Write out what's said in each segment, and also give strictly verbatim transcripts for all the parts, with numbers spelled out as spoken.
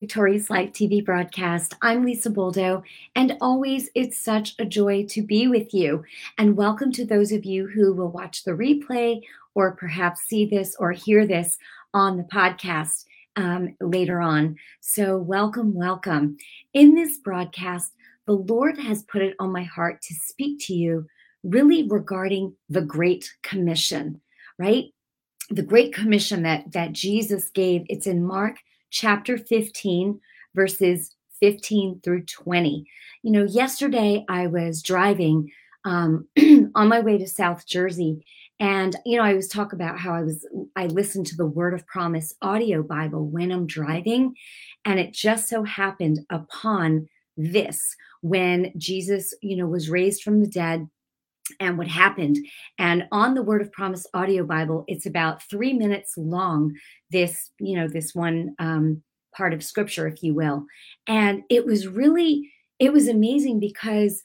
Victorious Life T V broadcast. I'm Lisa Boldo, and always it's such a joy to be with you. And welcome to those of you who will watch the replay or perhaps see this or hear this on the podcast um, later on. So welcome, welcome. In this broadcast, the Lord has put it on my heart to speak to you really regarding the Great Commission, right? The Great Commission that, that Jesus gave. It's in Mark chapter fifteen, verses fifteen through twenty. You know, yesterday I was driving um, on my way to South Jersey. And, you know, I always talk about how I was, I listened to the Word of Promise audio Bible when I'm driving. And it just so happened upon this, when Jesus, you know, was raised from the dead and what happened. And on the Word of Promise audio Bible, it's about three minutes long, this, you know, this one um, part of scripture, if you will. And it was really, it was amazing because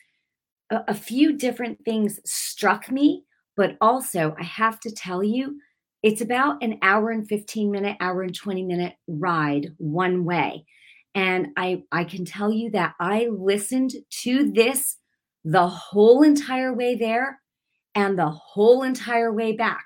a, a few different things struck me, but also I have to tell you, it's about an hour and fifteen minute, hour and twenty minute ride one way. And I, I can tell you that I listened to this the whole entire way there and the whole entire way back.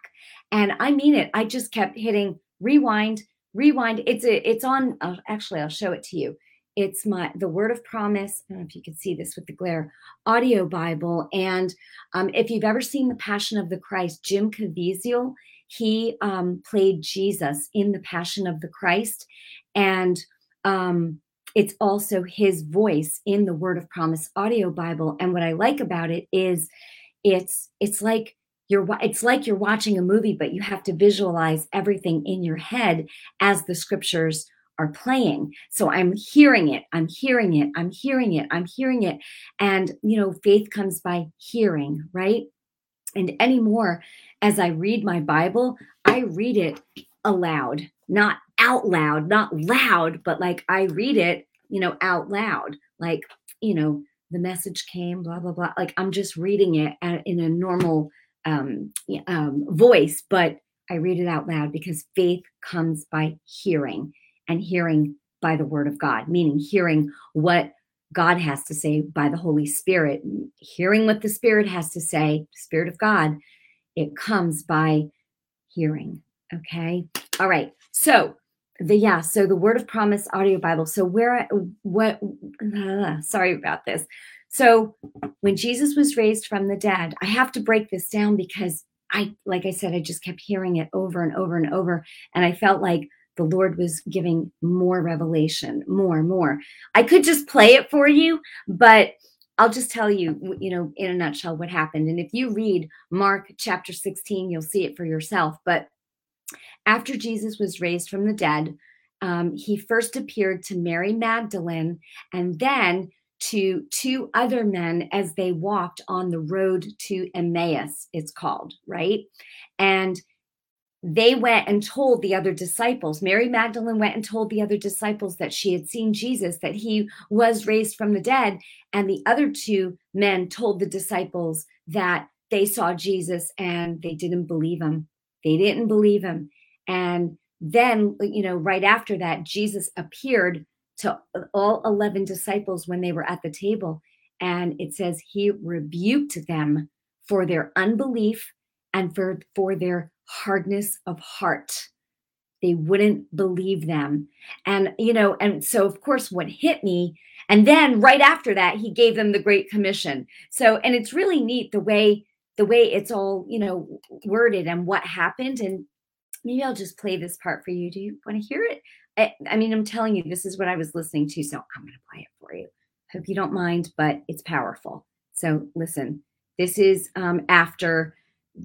And I mean it, I just kept hitting rewind, rewind. It's a, it's on, uh, actually, I'll show it to you. It's my, the Word of Promise. I don't know if you can see this with the glare, audio Bible. And um, if you've ever seen The Passion of the Christ, Jim Caviezel, he um, played Jesus in The Passion of the Christ. And um, it's also his voice in the Word of Promise audio Bible. And what I like about it is it's, it's like you're, it's like you're watching a movie, but you have to visualize everything in your head as the scriptures are playing. So I'm hearing it, I'm hearing it, I'm hearing it, I'm hearing it. And, you know, faith comes by hearing, right? And anymore, as I read my Bible, I read it aloud, not out loud, not loud, but like I read it, you know, out loud, like, you know, the message came, blah, blah, blah. Like I'm just reading it in a normal um, um, voice, but I read it out loud because faith comes by hearing. And hearing by the Word of God, meaning hearing what God has to say by the Holy Spirit, hearing what the Spirit has to say, Spirit of God, it comes by hearing. Okay. All right. So the, yeah, so the Word of Promise audio Bible. So where, I, what, uh, sorry about this. So when Jesus was raised from the dead, I have to break this down because I, like I said, I just kept hearing it over and over and over. And I felt like the Lord was giving more revelation, more, more. I could just play it for you, but I'll just tell you, you know, in a nutshell what happened. And if you read Mark chapter sixteen, you'll see it for yourself. But after Jesus was raised from the dead, um, he first appeared to Mary Magdalene and then to two other men as they walked on the road to Emmaus, it's called, right? And they went and told the other disciples. Mary Magdalene went and told the other disciples that she had seen Jesus, that he was raised from the dead. And the other two men told the disciples that they saw Jesus and they didn't believe him. They didn't believe him. And then, you know, right after that, Jesus appeared to all eleven disciples when they were at the table. And it says he rebuked them for their unbelief and for, for their hardness of heart. They wouldn't believe them. And, you know, and so of course what hit me, and then right after that, he gave them the Great Commission. So, and it's really neat the way, the way it's all, you know, worded and what happened. And maybe I'll just play this part for you. Do you want to hear it? I, I mean, I'm telling you, this is what I was listening to. So I'm going to play it for you. Hope you don't mind, but it's powerful. So listen, this is um, after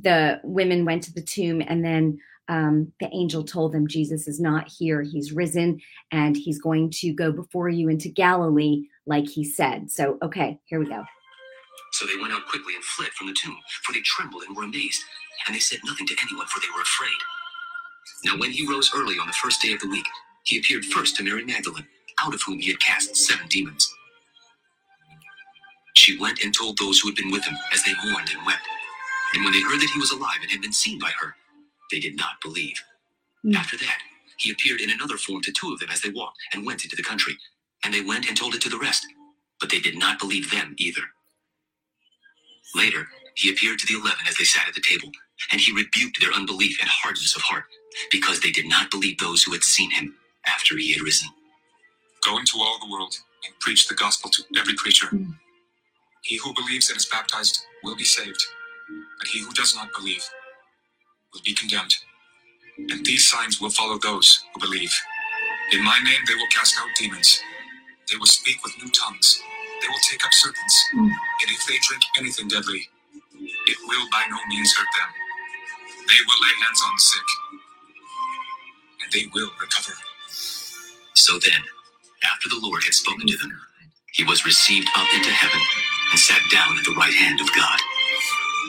the women went to the tomb, and then um, the angel told them, Jesus is not here. He's risen, and he's going to go before you into Galilee, like he said. So, okay, here we go. So they went out quickly and fled from the tomb, for they trembled and were amazed. And they said nothing to anyone, for they were afraid. Now when he rose early on the first day of the week, he appeared first to Mary Magdalene, out of whom he had cast seven demons. She went and told those who had been with him, as they mourned and wept. And when they heard that he was alive and had been seen by her, they did not believe. Mm. After that, He appeared in another form to two of them as they walked and went into the country. And they went and told it to the rest, but they did not believe them either. Later, he appeared to the eleven as they sat at the table, and he rebuked their unbelief and hardness of heart, because they did not believe those who had seen him after he had risen. Go into all the world and preach the gospel to every creature. Mm. He who believes and is baptized will be saved, but he who does not believe will be condemned. And these signs will follow those who believe. In my name they will cast out demons. They will speak with new tongues. They will take up serpents. Mm. And if they drink anything deadly, it will by no means hurt them. They will lay hands on the sick, and they will recover. So then, after the Lord had spoken to them, he was received up into heaven and sat down at the right hand of God.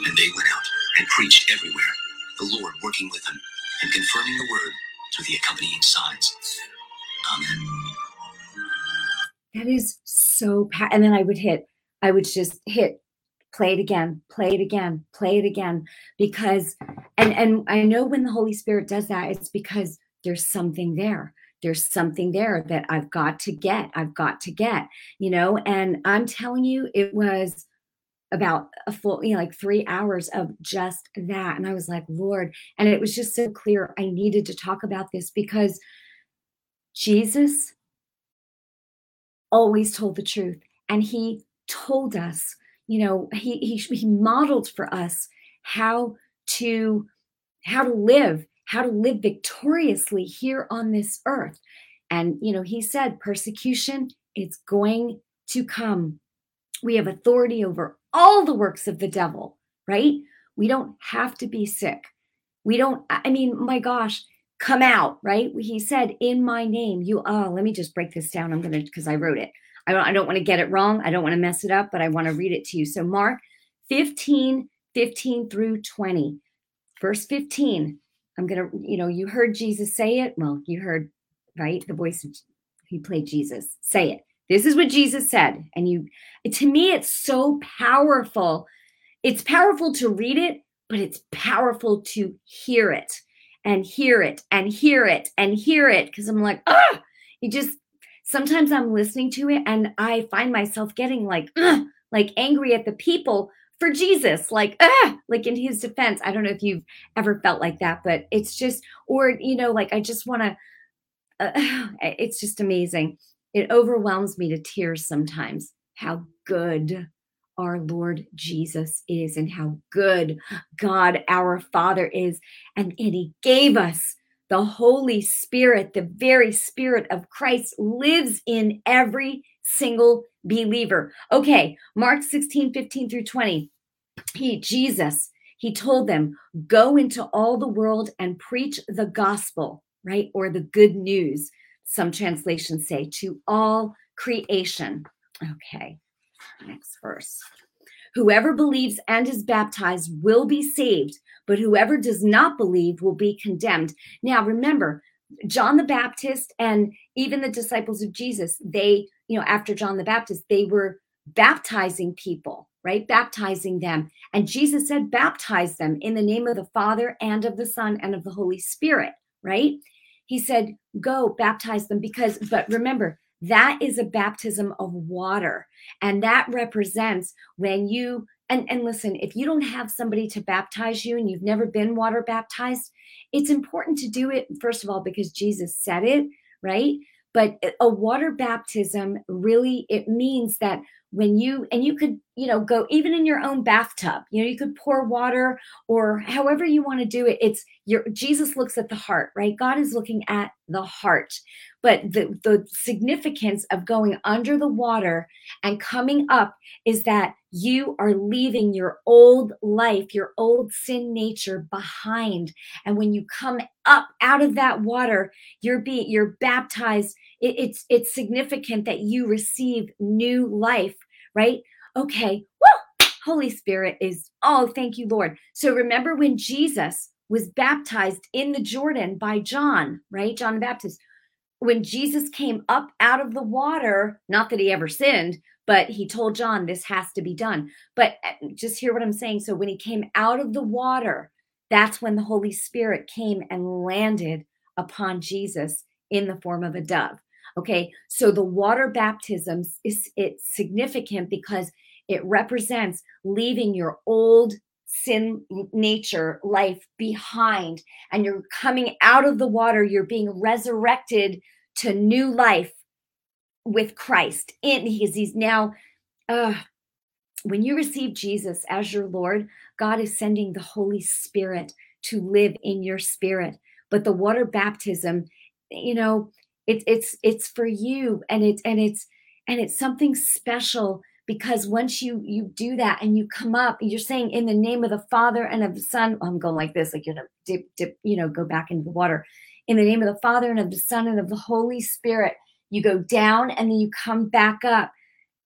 And they went out and preached everywhere, the Lord working with them and confirming the word through the accompanying signs. Amen. That is so, pa- and then I would hit, I would just hit, play it again, play it again, play it again, because, and, and I know when the Holy Spirit does that, it's because there's something there. There's something there that I've got to get, I've got to get, you know, and I'm telling you, it was about a full, you know, like three hours of just that. And I was like, Lord, and it was just so clear. I needed to talk about this because Jesus always told the truth, and he told us, you know, he, he, he modeled for us how to, how to live, how to live victoriously here on this earth. And, you know, he said, persecution, it's going to come. We have authority over all the works of the devil, right? We don't have to be sick. We don't, I mean, my gosh, come out, right? He said, in my name, you, oh, let me just break this down. I'm going to, because I wrote it. I don't, I don't want to get it wrong. I don't want to mess it up, but I want to read it to you. So Mark fifteen, fifteen through twenty, verse fifteen. I'm going to, you know, you heard Jesus say it. Well, you heard, right? The voice, of, he played Jesus. Say it. This is what Jesus said. And you, to me, it's so powerful. It's powerful to read it, but it's powerful to hear it and hear it and hear it and hear it. Because I'm like, ah, you just, sometimes I'm listening to it and I find myself getting like, ugh, like angry at the people for Jesus, like, ah, like in his defense. I don't know if you've ever felt like that, but it's just, or, you know, like, I just want to, uh, it's just amazing. It overwhelms me to tears sometimes how good our Lord Jesus is and how good God, our Father is. And, and he gave us the Holy Spirit. The very Spirit of Christ lives in every single believer. Okay, Mark sixteen, fifteen through twenty. He, Jesus, he told them, go into all the world and preach the gospel, right? Or the good news, some translations say, to all creation. Okay, next verse. Whoever believes and is baptized will be saved, but whoever does not believe will be condemned. Now, remember, John the Baptist and even the disciples of Jesus, they, you know, after John the Baptist, they were baptizing people, right? Baptizing them. And Jesus said, baptize them in the name of the Father and of the Son and of the Holy Spirit, right? He said, go baptize them because, but remember, that is a baptism of water. And that represents when you, and, and listen, if you don't have somebody to baptize you and you've never been water baptized, it's important to do it, first of all, because Jesus said it, right? But a water baptism, really, it means that when you, and you could, you know, go even in your own bathtub, you know, you could pour water or however you want to do it. It's your, Jesus looks at the heart, right? God is looking at the heart, but the, the significance of going under the water and coming up is that you are leaving your old life, your old sin nature behind. And when you come up out of that water, you're be, you're baptized. It, it's it's significant that you receive new life, right? Okay, woo! Holy Spirit is, oh, thank you, Lord. So remember when Jesus was baptized in the Jordan by John, right? John the Baptist. When Jesus came up out of the water, not that he ever sinned, but he told John, this has to be done. But just hear what I'm saying. So when he came out of the water, that's when the Holy Spirit came and landed upon Jesus in the form of a dove. Okay, so the water baptisms, is it's significant because it represents leaving your old sin nature life behind, and you're coming out of the water. You're being resurrected to new life with Christ in his, he's now, uh, when you receive Jesus as your Lord, God is sending the Holy Spirit to live in your spirit. But the water baptism, you know, it's, it's, it's for you, and it's, and it's, and it's something special, because once you, you do that and you come up, you're saying in the name of the Father and of the Son, I'm going like this, like, you know, dip, dip, you know, go back into the water in the name of the Father and of the Son and of the Holy Spirit. You go down and then you come back up.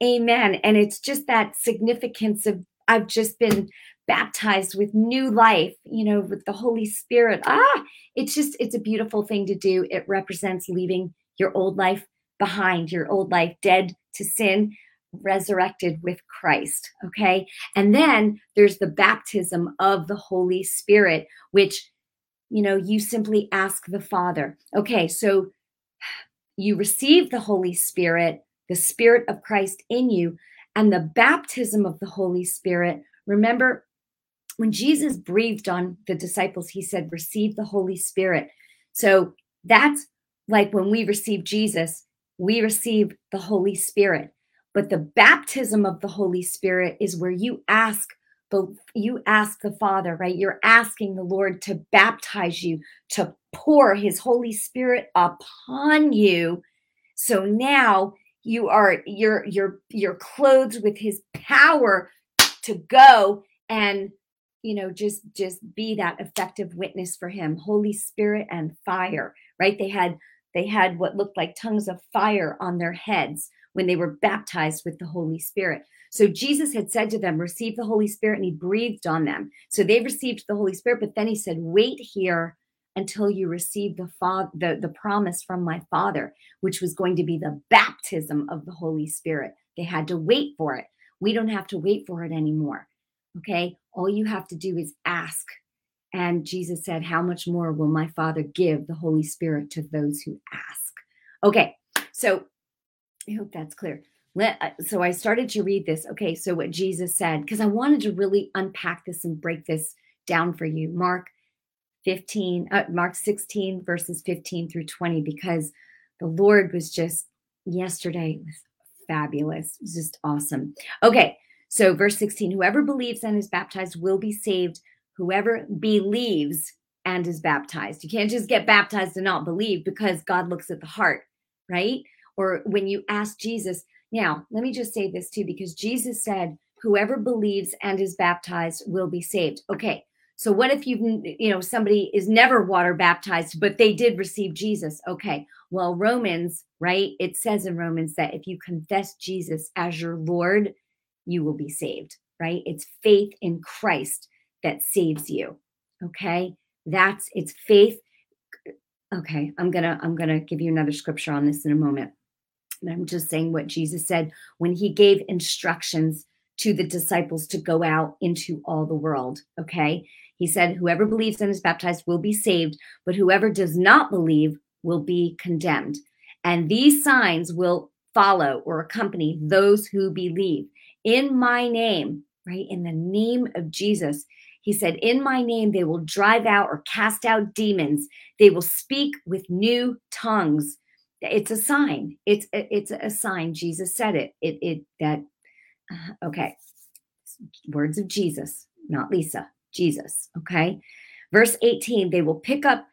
Amen. And it's just that significance of, I've just been baptized with new life, you know, with the Holy Spirit. Ah, it's just, it's a beautiful thing to do. It represents leaving your old life behind, your old life dead to sin, resurrected with Christ. Okay. And then there's the baptism of the Holy Spirit, which, you know, you simply ask the Father. Okay. So you receive the Holy Spirit, the Spirit of Christ in you, and the baptism of the Holy Spirit. Remember, when Jesus breathed on the disciples, he said, receive the Holy Spirit. So that's like when we receive Jesus, we receive the Holy Spirit. But the baptism of the Holy Spirit is where you ask the, you ask the Father, right? You're asking the Lord to baptize you, to pour his Holy Spirit upon you. So now you are, you're, you're, you're clothed with his power to go and, you know, just, just be that effective witness for him. Holy Spirit and fire, right? They had, they had what looked like tongues of fire on their heads when they were baptized with the Holy Spirit. So Jesus had said to them, receive the Holy Spirit, and he breathed on them. So they received the Holy Spirit, but then he said, wait here until you receive the, fa- the, the promise from my Father, which was going to be the baptism of the Holy Spirit. They had to wait for it. We don't have to wait for it anymore. Okay? All you have to do is ask. And Jesus said, how much more will my Father give the Holy Spirit to those who ask? Okay. So I hope that's clear. So I started to read this. Okay. So what Jesus said, because I wanted to really unpack this and break this down for you. Mark fifteen, uh, Mark sixteen verses fifteen through twenty, because the Lord was just yesterday was fabulous. It was just awesome. Okay. So verse sixteen, whoever believes and is baptized will be saved. Whoever believes and is baptized. You can't just get baptized and not believe, because God looks at the heart, right? Or when you ask Jesus. Now, let me just say this too, because Jesus said, whoever believes and is baptized will be saved. Okay. So what if you've, you know, somebody is never water baptized, but they did receive Jesus. Okay. Well, Romans, right? It says in Romans that if you confess Jesus as your Lord, you will be saved, right? It's faith in Christ that saves you. Okay. That's it's faith. Okay. I'm going to, I'm going to give you another scripture on this in a moment. And I'm just saying what Jesus said when he gave instructions to the disciples to go out into all the world. Okay. He said, whoever believes and is baptized will be saved, but whoever does not believe will be condemned. And these signs will follow or accompany those who believe in my name, right? In the name of Jesus. He said, in my name, they will drive out or cast out demons. They will speak with new tongues. It's a sign. It's it's a sign. Jesus said it. It it that uh, okay. Words of Jesus, not Lisa. Jesus. Okay. Verse eighteen. They will pick up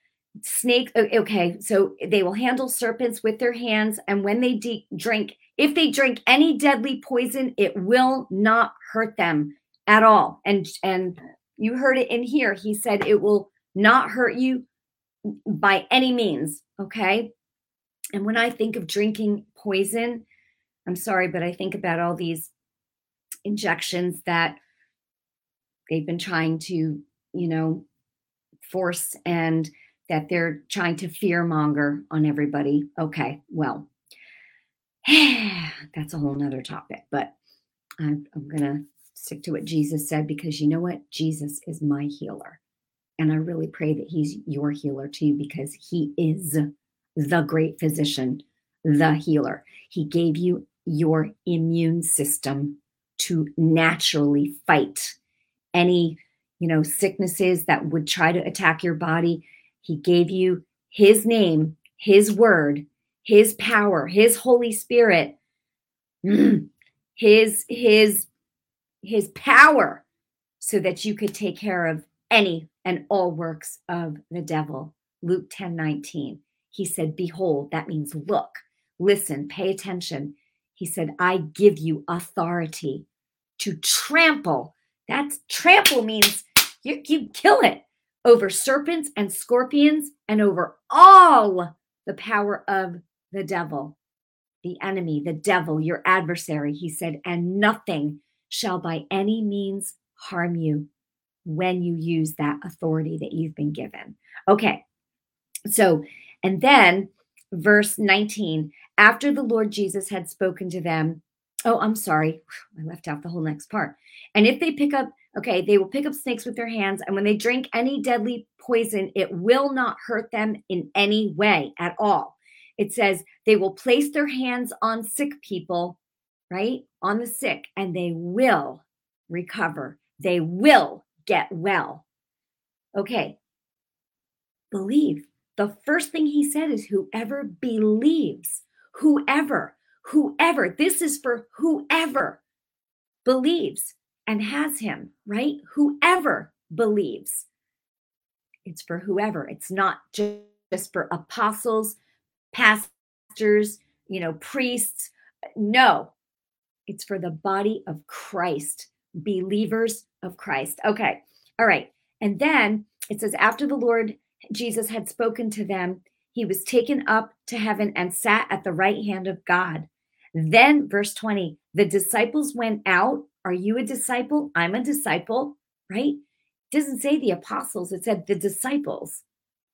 snake. Okay. So they will handle serpents with their hands, and when they de- drink, if they drink any deadly poison, it will not hurt them at all. And and you heard it in here. He said it will not hurt you by any means. Okay. And when I think of drinking poison, I'm sorry, but I think about all these injections that they've been trying to, you know, force, and that they're trying to fearmonger on everybody. Okay, well, that's a whole nother topic, but I'm, I'm going to stick to what Jesus said, because you know what? Jesus is my healer. And I really pray that he's your healer too, because he is the great physician, the healer. He gave you your immune system to naturally fight any, you know, sicknesses that would try to attack your body. He gave you his name, his word, his power, his Holy Spirit, his, his, his power, so that you could take care of any and all works of the devil. Luke ten nineteen. He said, behold, that means look, listen, pay attention. He said, I give you authority to trample. That's trample means you, you kill it over serpents and scorpions and over all the power of the devil, the enemy, the devil, your adversary. He said, and nothing shall by any means harm you when you use that authority that you've been given. Okay. So, and then verse nineteen, after the Lord Jesus had spoken to them, oh, I'm sorry, I left out the whole next part. And if they pick up, okay, they will pick up snakes with their hands, and when they drink any deadly poison, it will not hurt them in any way at all. It says they will place their hands on sick people, right? On the sick, and they will recover. They will get well. Okay. Believe. The first thing he said is whoever believes, whoever, whoever, this is for whoever believes and has him, right? Whoever believes. It's for whoever. It's not just for apostles, pastors, you know, priests. No, it's for the body of Christ, believers of Christ. Okay. All right. And then it says, after the Lord Jesus had spoken to them, he was taken up to heaven and sat at the right hand of God. Then, verse twenty, the disciples went out. Are you a disciple? I'm a disciple, right? It doesn't say the apostles. It said the disciples,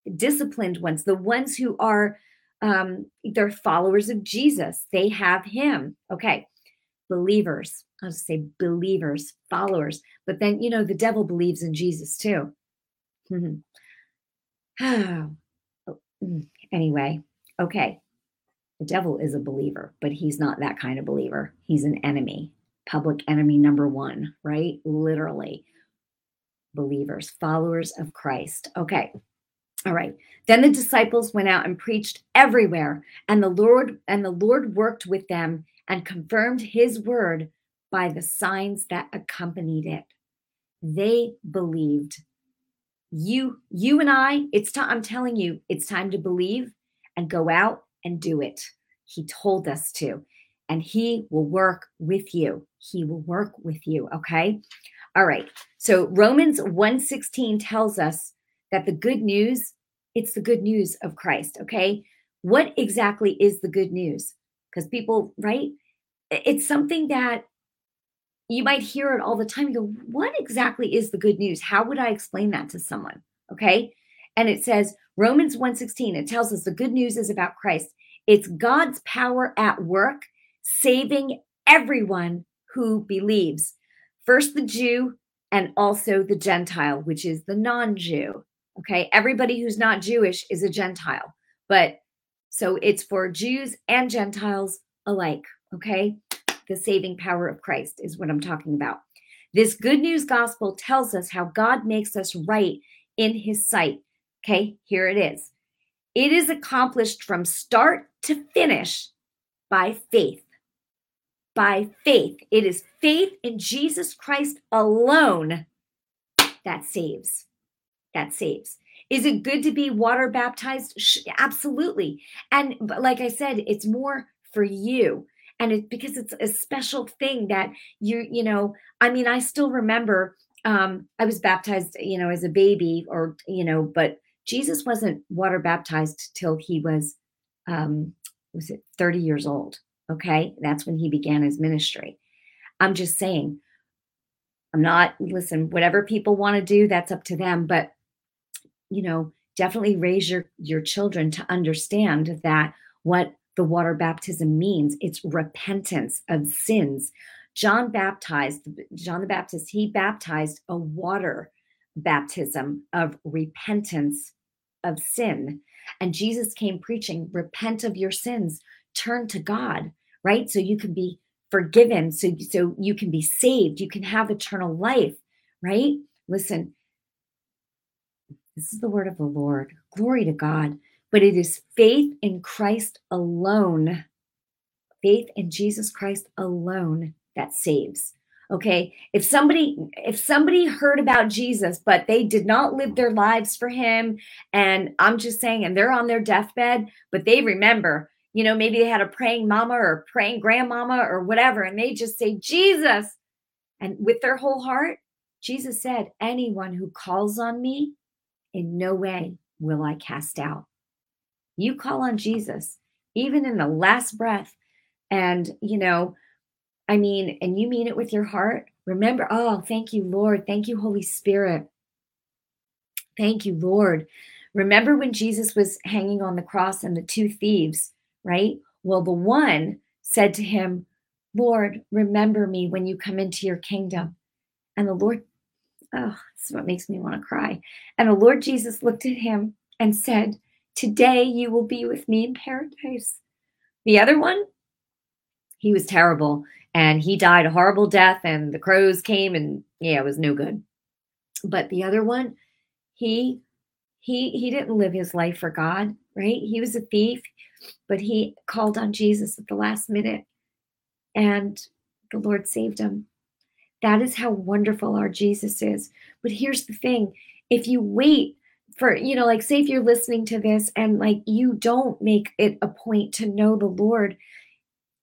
the disciplined ones, the ones who are, um, they're followers of Jesus. They have him. Okay. Believers. I'll just say believers, followers. But then, you know, the devil believes in Jesus too. Oh, anyway, okay. The devil is a believer, but he's not that kind of believer. He's an enemy, public enemy number one, right? Literally. Believers, followers of Christ. Okay. All right. Then the disciples went out and preached everywhere, and the Lord and the Lord worked with them and confirmed his word by the signs that accompanied it. They believed. You, you and I, it's time, I'm telling you, it's time to believe and go out and do it. He told us to, and he will work with you. He will work with you. Okay. All right. So Romans one sixteen tells us that the good news, it's the good news of Christ. Okay. What exactly is the good news? Because people, right? It's something that you might hear it all the time. You go, what exactly is the good news? How would I explain that to someone? Okay. And it says Romans one sixteen, it tells us the good news is about Christ. It's God's power at work, saving everyone who believes. First the Jew and also the Gentile, which is the non-Jew. Okay. Everybody who's not Jewish is a Gentile, but so it's for Jews and Gentiles alike. Okay. The saving power of Christ is what I'm talking about. This good news gospel tells us how God makes us right in his sight. Okay, here it is. It is accomplished from start to finish by faith. By faith. It is faith in Jesus Christ alone that saves. That saves. Is it good to be water baptized? Absolutely. And like I said, it's more for you. And it's because it's a special thing that you, you know, I mean, I still remember um, I was baptized, you know, as a baby or, you know, but Jesus wasn't water baptized till he was, um, was it thirty years old? Okay. That's when he began his ministry. I'm just saying, I'm not, listen, whatever people want to do, that's up to them. But, you know, definitely raise your, your children to understand that what the water baptism means. It's repentance of sins. John baptized, John the Baptist, he baptized a water baptism of repentance of sin. And Jesus came preaching, repent of your sins, turn to God, right? So you can be forgiven, so, so you can be saved, you can have eternal life, right? Listen, this is the word of the Lord. Glory to God. But it is faith in Christ alone, faith in Jesus Christ alone that saves. Okay, if somebody if somebody heard about Jesus, but they did not live their lives for him, and I'm just saying, and they're on their deathbed, but they remember, you know, maybe they had a praying mama or a praying grandmama or whatever, and they just say, Jesus, and with their whole heart, Jesus said, anyone who calls on me, in no way will I cast out. You call on Jesus, even in the last breath, and, you know, I mean, and you mean it with your heart. Remember, oh, thank you, Lord. Thank you, Holy Spirit. Thank you, Lord. Remember when Jesus was hanging on the cross and the two thieves, right? Well, the one said to him, Lord, remember me when you come into your kingdom. And the Lord, oh, this is what makes me want to cry. And the Lord Jesus looked at him and said, today you will be with me in paradise. The other one, he was terrible. And he died a horrible death, and the crows came, and yeah, it was no good. But the other one, he he he didn't live his life for God, right? He was a thief, but he called on Jesus at the last minute, and the Lord saved him. That is how wonderful our Jesus is. But here's the thing. If you wait for, you know, like say if you're listening to this and like you don't make it a point to know the Lord,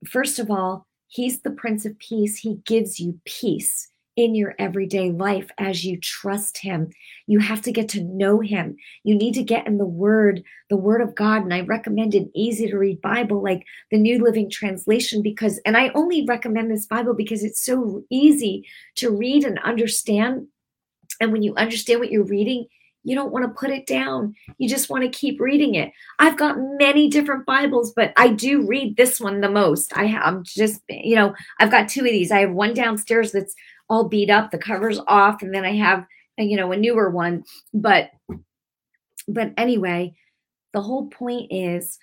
first of all, He's the Prince of Peace. He gives you peace in your everyday life as you trust him. You have to get to know him. You need to get in the word, the word of God. And I recommend an easy to read Bible like the New Living Translation because, and I only recommend this Bible because it's so easy to read and understand. And when you understand what you're reading, you don't want to put it down. You just want to keep reading it. I've got many different Bibles, but I do read this one the most. I have, I'm just, you know, I've got two of these. I have one downstairs that's all beat up, the cover's off, and then I have, a, you know, a newer one. But, but anyway, the whole point is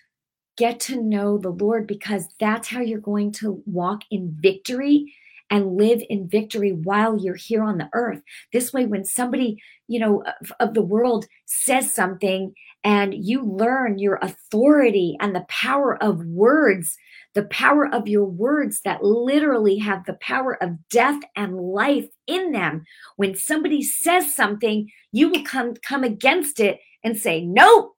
get to know the Lord because that's how you're going to walk in victory and live in victory while you're here on the earth. This way, when somebody, you know, of, of the world says something and you learn your authority and the power of words, the power of your words that literally have the power of death and life in them. When somebody says something, you will come, come against it and say, nope,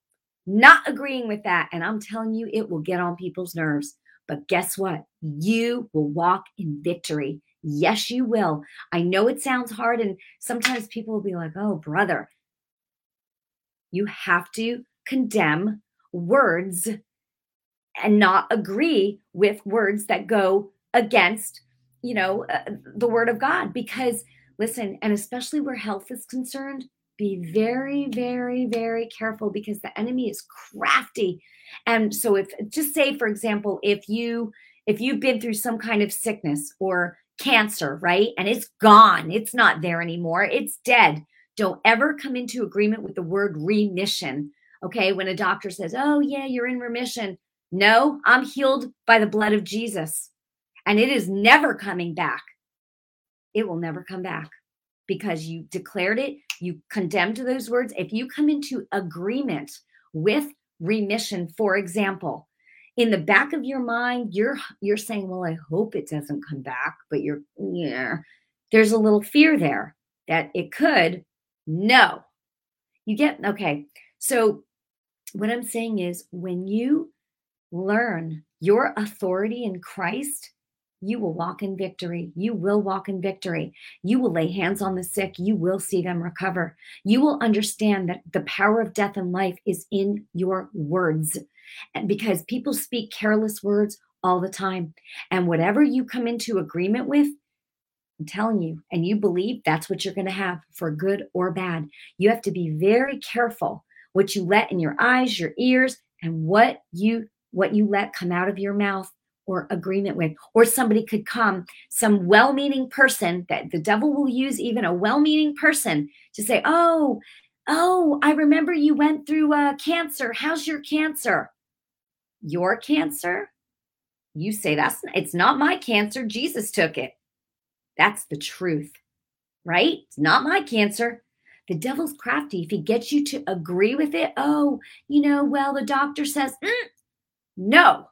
not agreeing with that. And I'm telling you, it will get on people's nerves. But guess what? You will walk in victory. Yes, you will. I know it sounds hard. And sometimes people will be like, oh, brother, you have to condemn words and not agree with words that go against, you know, uh, the word of God. Because listen, and especially where health is concerned, be very, very, very careful because the enemy is crafty. And so if, just say, for example, if you, if you've been through some kind of sickness or cancer, right? And it's gone. It's not there anymore. It's dead. Don't ever come into agreement with the word remission. Okay. When a doctor says, oh yeah, you're in remission. No, I'm healed by the blood of Jesus. And it is never coming back. It will never come back. Because you declared it, you condemned those words. If you come into agreement with remission, for example, in the back of your mind, you're you're saying, well, I hope it doesn't come back, but you're, yeah, there's a little fear there that it could. No, you get, okay. So what I'm saying is when you learn your authority in Christ, you will walk in victory. You will walk in victory. You will lay hands on the sick. You will see them recover. You will understand that the power of death and life is in your words. And because people speak careless words all the time. And whatever you come into agreement with, I'm telling you, and you believe that's what you're going to have for good or bad. You have to be very careful what you let in your eyes, your ears, and what you what you let come out of your mouth. or agreement with. Or somebody could come, some well-meaning person that the devil will use, even a well-meaning person, to say, oh, oh, I remember you went through uh, cancer. How's your cancer? Your cancer? You say, that's it's not my cancer. Jesus took it. That's the truth, right? It's not my cancer. The devil's crafty. If he gets you to agree with it, oh, you know, well, the doctor says, mm, no,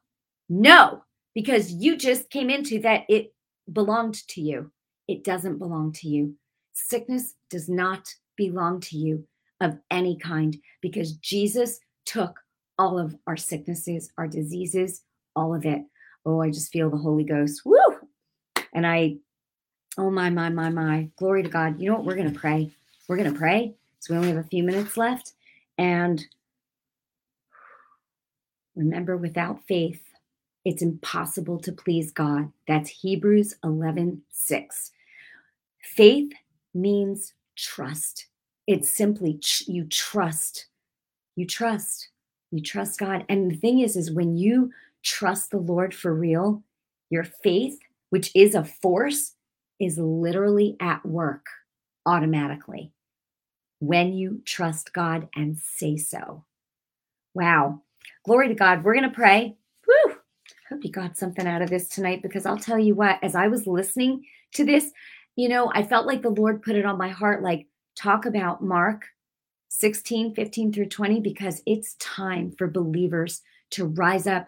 no, because you just came into that it belonged to you. It doesn't belong to you. Sickness does not belong to you of any kind, because Jesus took all of our sicknesses, our diseases, all of it. Oh, I just feel the Holy Ghost. Woo! And I, oh my, my, my, my, glory to God. You know what? We're going to pray. We're going to pray. So we only have a few minutes left. And remember, without faith, it's impossible to please God. That's Hebrews eleven six. Faith means trust. It's simply tr- you trust. You trust. You trust God. And the thing is, is when you trust the Lord for real, your faith, which is a force, is literally at work. Automatically, when you trust God and say so. Wow. Glory to God. We're going to pray. Whew. Hope you got something out of this tonight, because I'll tell you what, as I was listening to this, you know, I felt like the Lord put it on my heart, like talk about Mark sixteen, fifteen through twenty, because it's time for believers to rise up.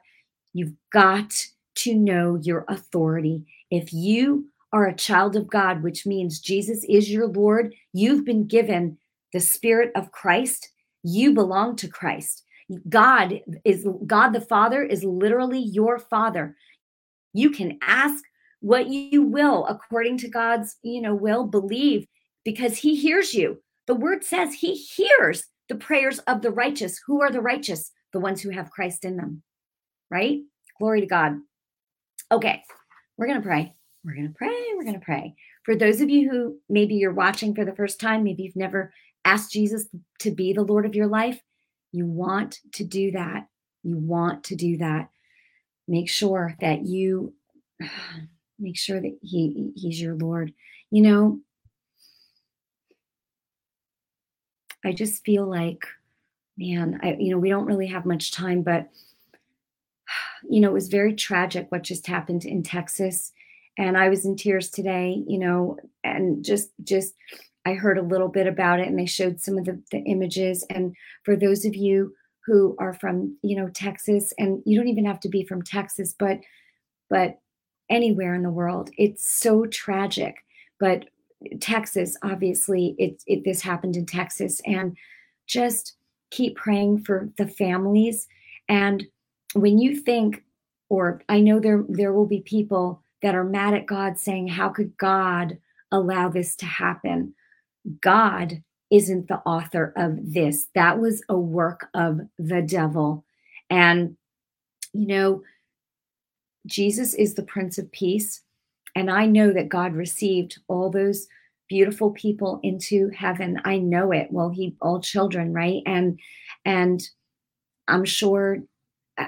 You've got to know your authority. If you are a child of God, which means Jesus is your Lord, you've been given the Spirit of Christ. You belong to Christ. God is God the Father is literally your Father. You can ask what you will according to God's, you know, will, believe, because He hears you. The Word says He hears the prayers of the righteous. Who are the righteous? The ones who have Christ in them. Right? Glory to God. Okay, we're gonna pray. We're going to pray. We're going to pray. For those of you who maybe you're watching for the first time, maybe you've never asked Jesus to be the Lord of your life, you want to do that. You want to do that. Make sure that you, make sure that he, he's your Lord. You know, I just feel like, man, I, you know, we don't really have much time, but, you know, it was very tragic what just happened in Texas. And I was in tears today, you know, and just, just, I heard a little bit about it, and they showed some of the, the images. And for those of you who are from, you know, Texas, and you don't even have to be from Texas, but, but anywhere in the world, it's so tragic. But Texas, obviously, it, it, this happened in Texas, and just keep praying for the families. And when you think, or I know there, there will be people that are mad at God, saying, how could God allow this to happen? God isn't the author of this. That was a work of the devil. And, you know, Jesus is the Prince of Peace. And I know that God received all those beautiful people into heaven. I know it. Well, he, all children, right? And, and I'm sure,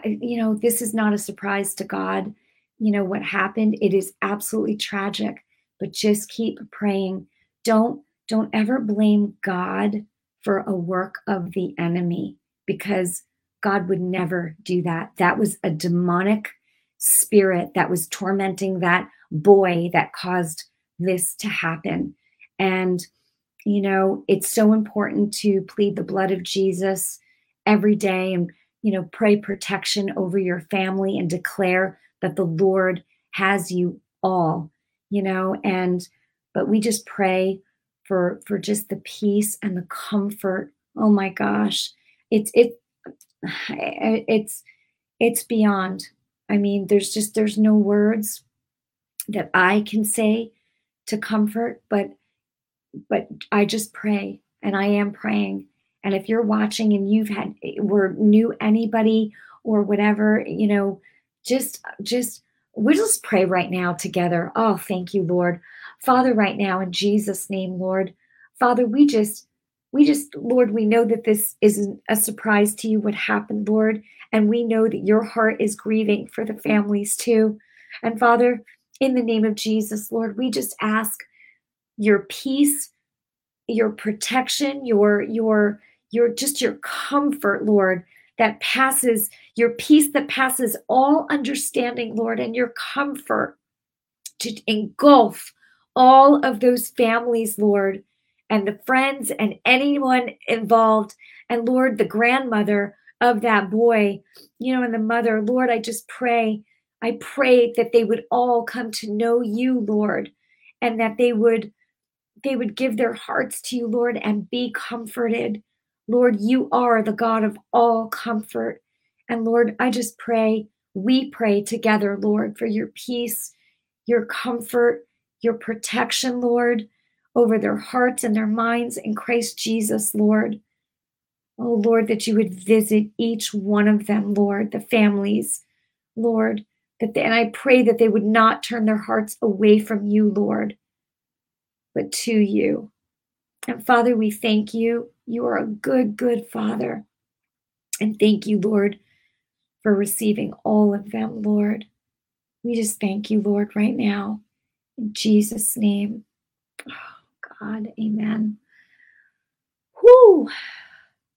you know, this is not a surprise to God. You know, what happened, it is absolutely tragic, but just keep praying. Don't, don't ever blame God for a work of the enemy, because God would never do that. That was a demonic spirit that was tormenting that boy that caused this to happen. And, you know, it's so important to plead the blood of Jesus every day, and, you know, pray protection over your family and declare that the Lord has you all, you know, and, but we just pray for, for just the peace and the comfort. Oh my gosh. It's, it, it's, it's beyond. I mean, there's just, there's no words that I can say to comfort, but, but I just pray, and I am praying. And if you're watching and you've had, or knew anybody or whatever, you know, Just, just, we'll just pray right now together. Oh, thank you, Lord. Father, right now in Jesus' name, Lord, Father, we just, we just, Lord, we know that this isn't a surprise to you what happened, Lord. And we know that your heart is grieving for the families too. And Father, in the name of Jesus, Lord, we just ask your peace, your protection, your, your, your, just your comfort, Lord, that passes, your peace that passes all understanding, Lord, and your comfort to engulf all of those families, Lord, and the friends and anyone involved. And Lord, the grandmother of that boy, you know, and the mother, Lord, I just pray, I pray that they would all come to know you, Lord, and that they would, they would give their hearts to you, Lord, and be comforted. Lord, you are the God of all comfort. And Lord, I just pray, we pray together, Lord, for your peace, your comfort, your protection, Lord, over their hearts and their minds in Christ Jesus, Lord. Oh, Lord, that you would visit each one of them, Lord, the families, Lord, that they, and I pray that they would not turn their hearts away from you, Lord, but to you. And Father, we thank you. You are a good, good Father. And thank you, Lord, for receiving all of them, Lord. We just thank you, Lord, right now. In Jesus' name. Oh, God, amen. Whew.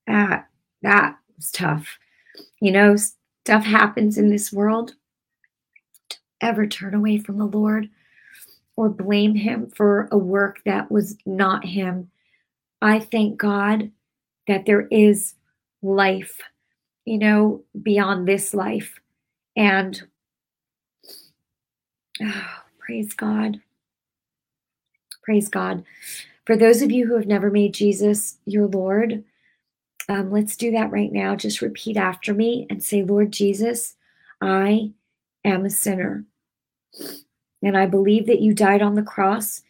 That, that was tough. You know, stuff happens in this world. Don't ever turn away from the Lord or blame him for a work that was not him. I thank God that there is life, you know, beyond this life. And oh, praise God. Praise God. For those of you who have never made Jesus your Lord, um, let's do that right now. Just repeat after me and say, Lord Jesus, I am a sinner. And I believe that you died on the cross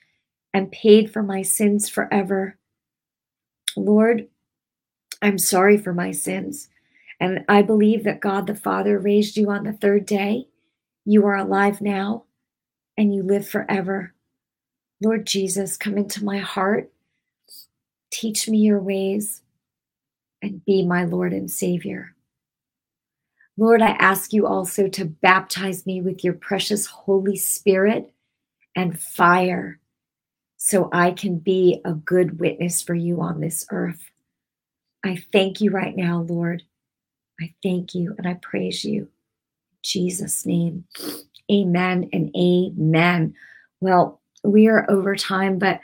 and paid for my sins forever. Lord, I'm sorry for my sins. And I believe that God the Father raised you on the third day. You are alive now and you live forever. Lord Jesus, come into my heart. Teach me your ways and be my Lord and Savior. Lord, I ask you also to baptize me with your precious Holy Spirit and fire, so I can be a good witness for you on this earth. I thank you right now, Lord. I thank you and I praise you. In Jesus' name, amen and amen. Well, we are over time, but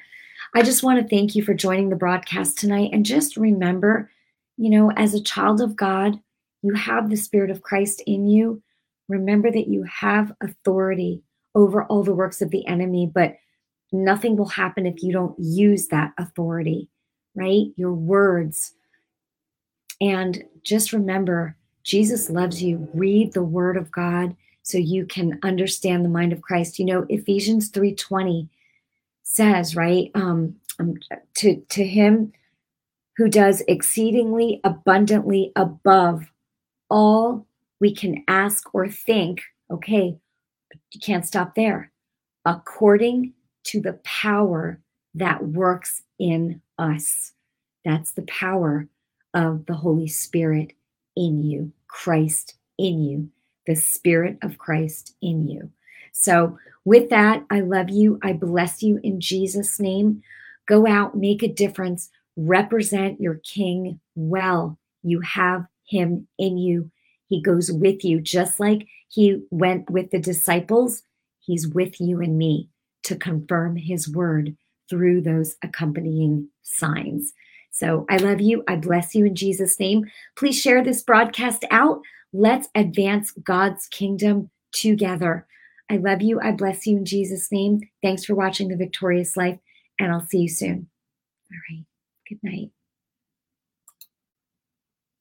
I just want to thank you for joining the broadcast tonight. And just remember, you know, as a child of God, you have the Spirit of Christ in you. Remember that you have authority over all the works of the enemy, but nothing will happen if you don't use that authority, right? Your words. And just remember, Jesus loves you. Read the Word of God so you can understand the mind of Christ. You know, Ephesians three twenty says, right, um, to, to him who does exceedingly abundantly above all we can ask or think, okay, but you can't stop there, according to the power that works in us. That's the power of the Holy Spirit in you, Christ in you, the Spirit of Christ in you. So with that, I love you. I bless you in Jesus' name. Go out, make a difference, represent your King well. You have him in you. He goes with you, just like he went with the disciples. He's with you and me to confirm his word through those accompanying signs. So I love you. I bless you in Jesus' name. Please share this broadcast out. Let's advance God's kingdom together. I love you. I bless you in Jesus' name. Thanks for watching The Victorious Life, and I'll see you soon. All right. Good night.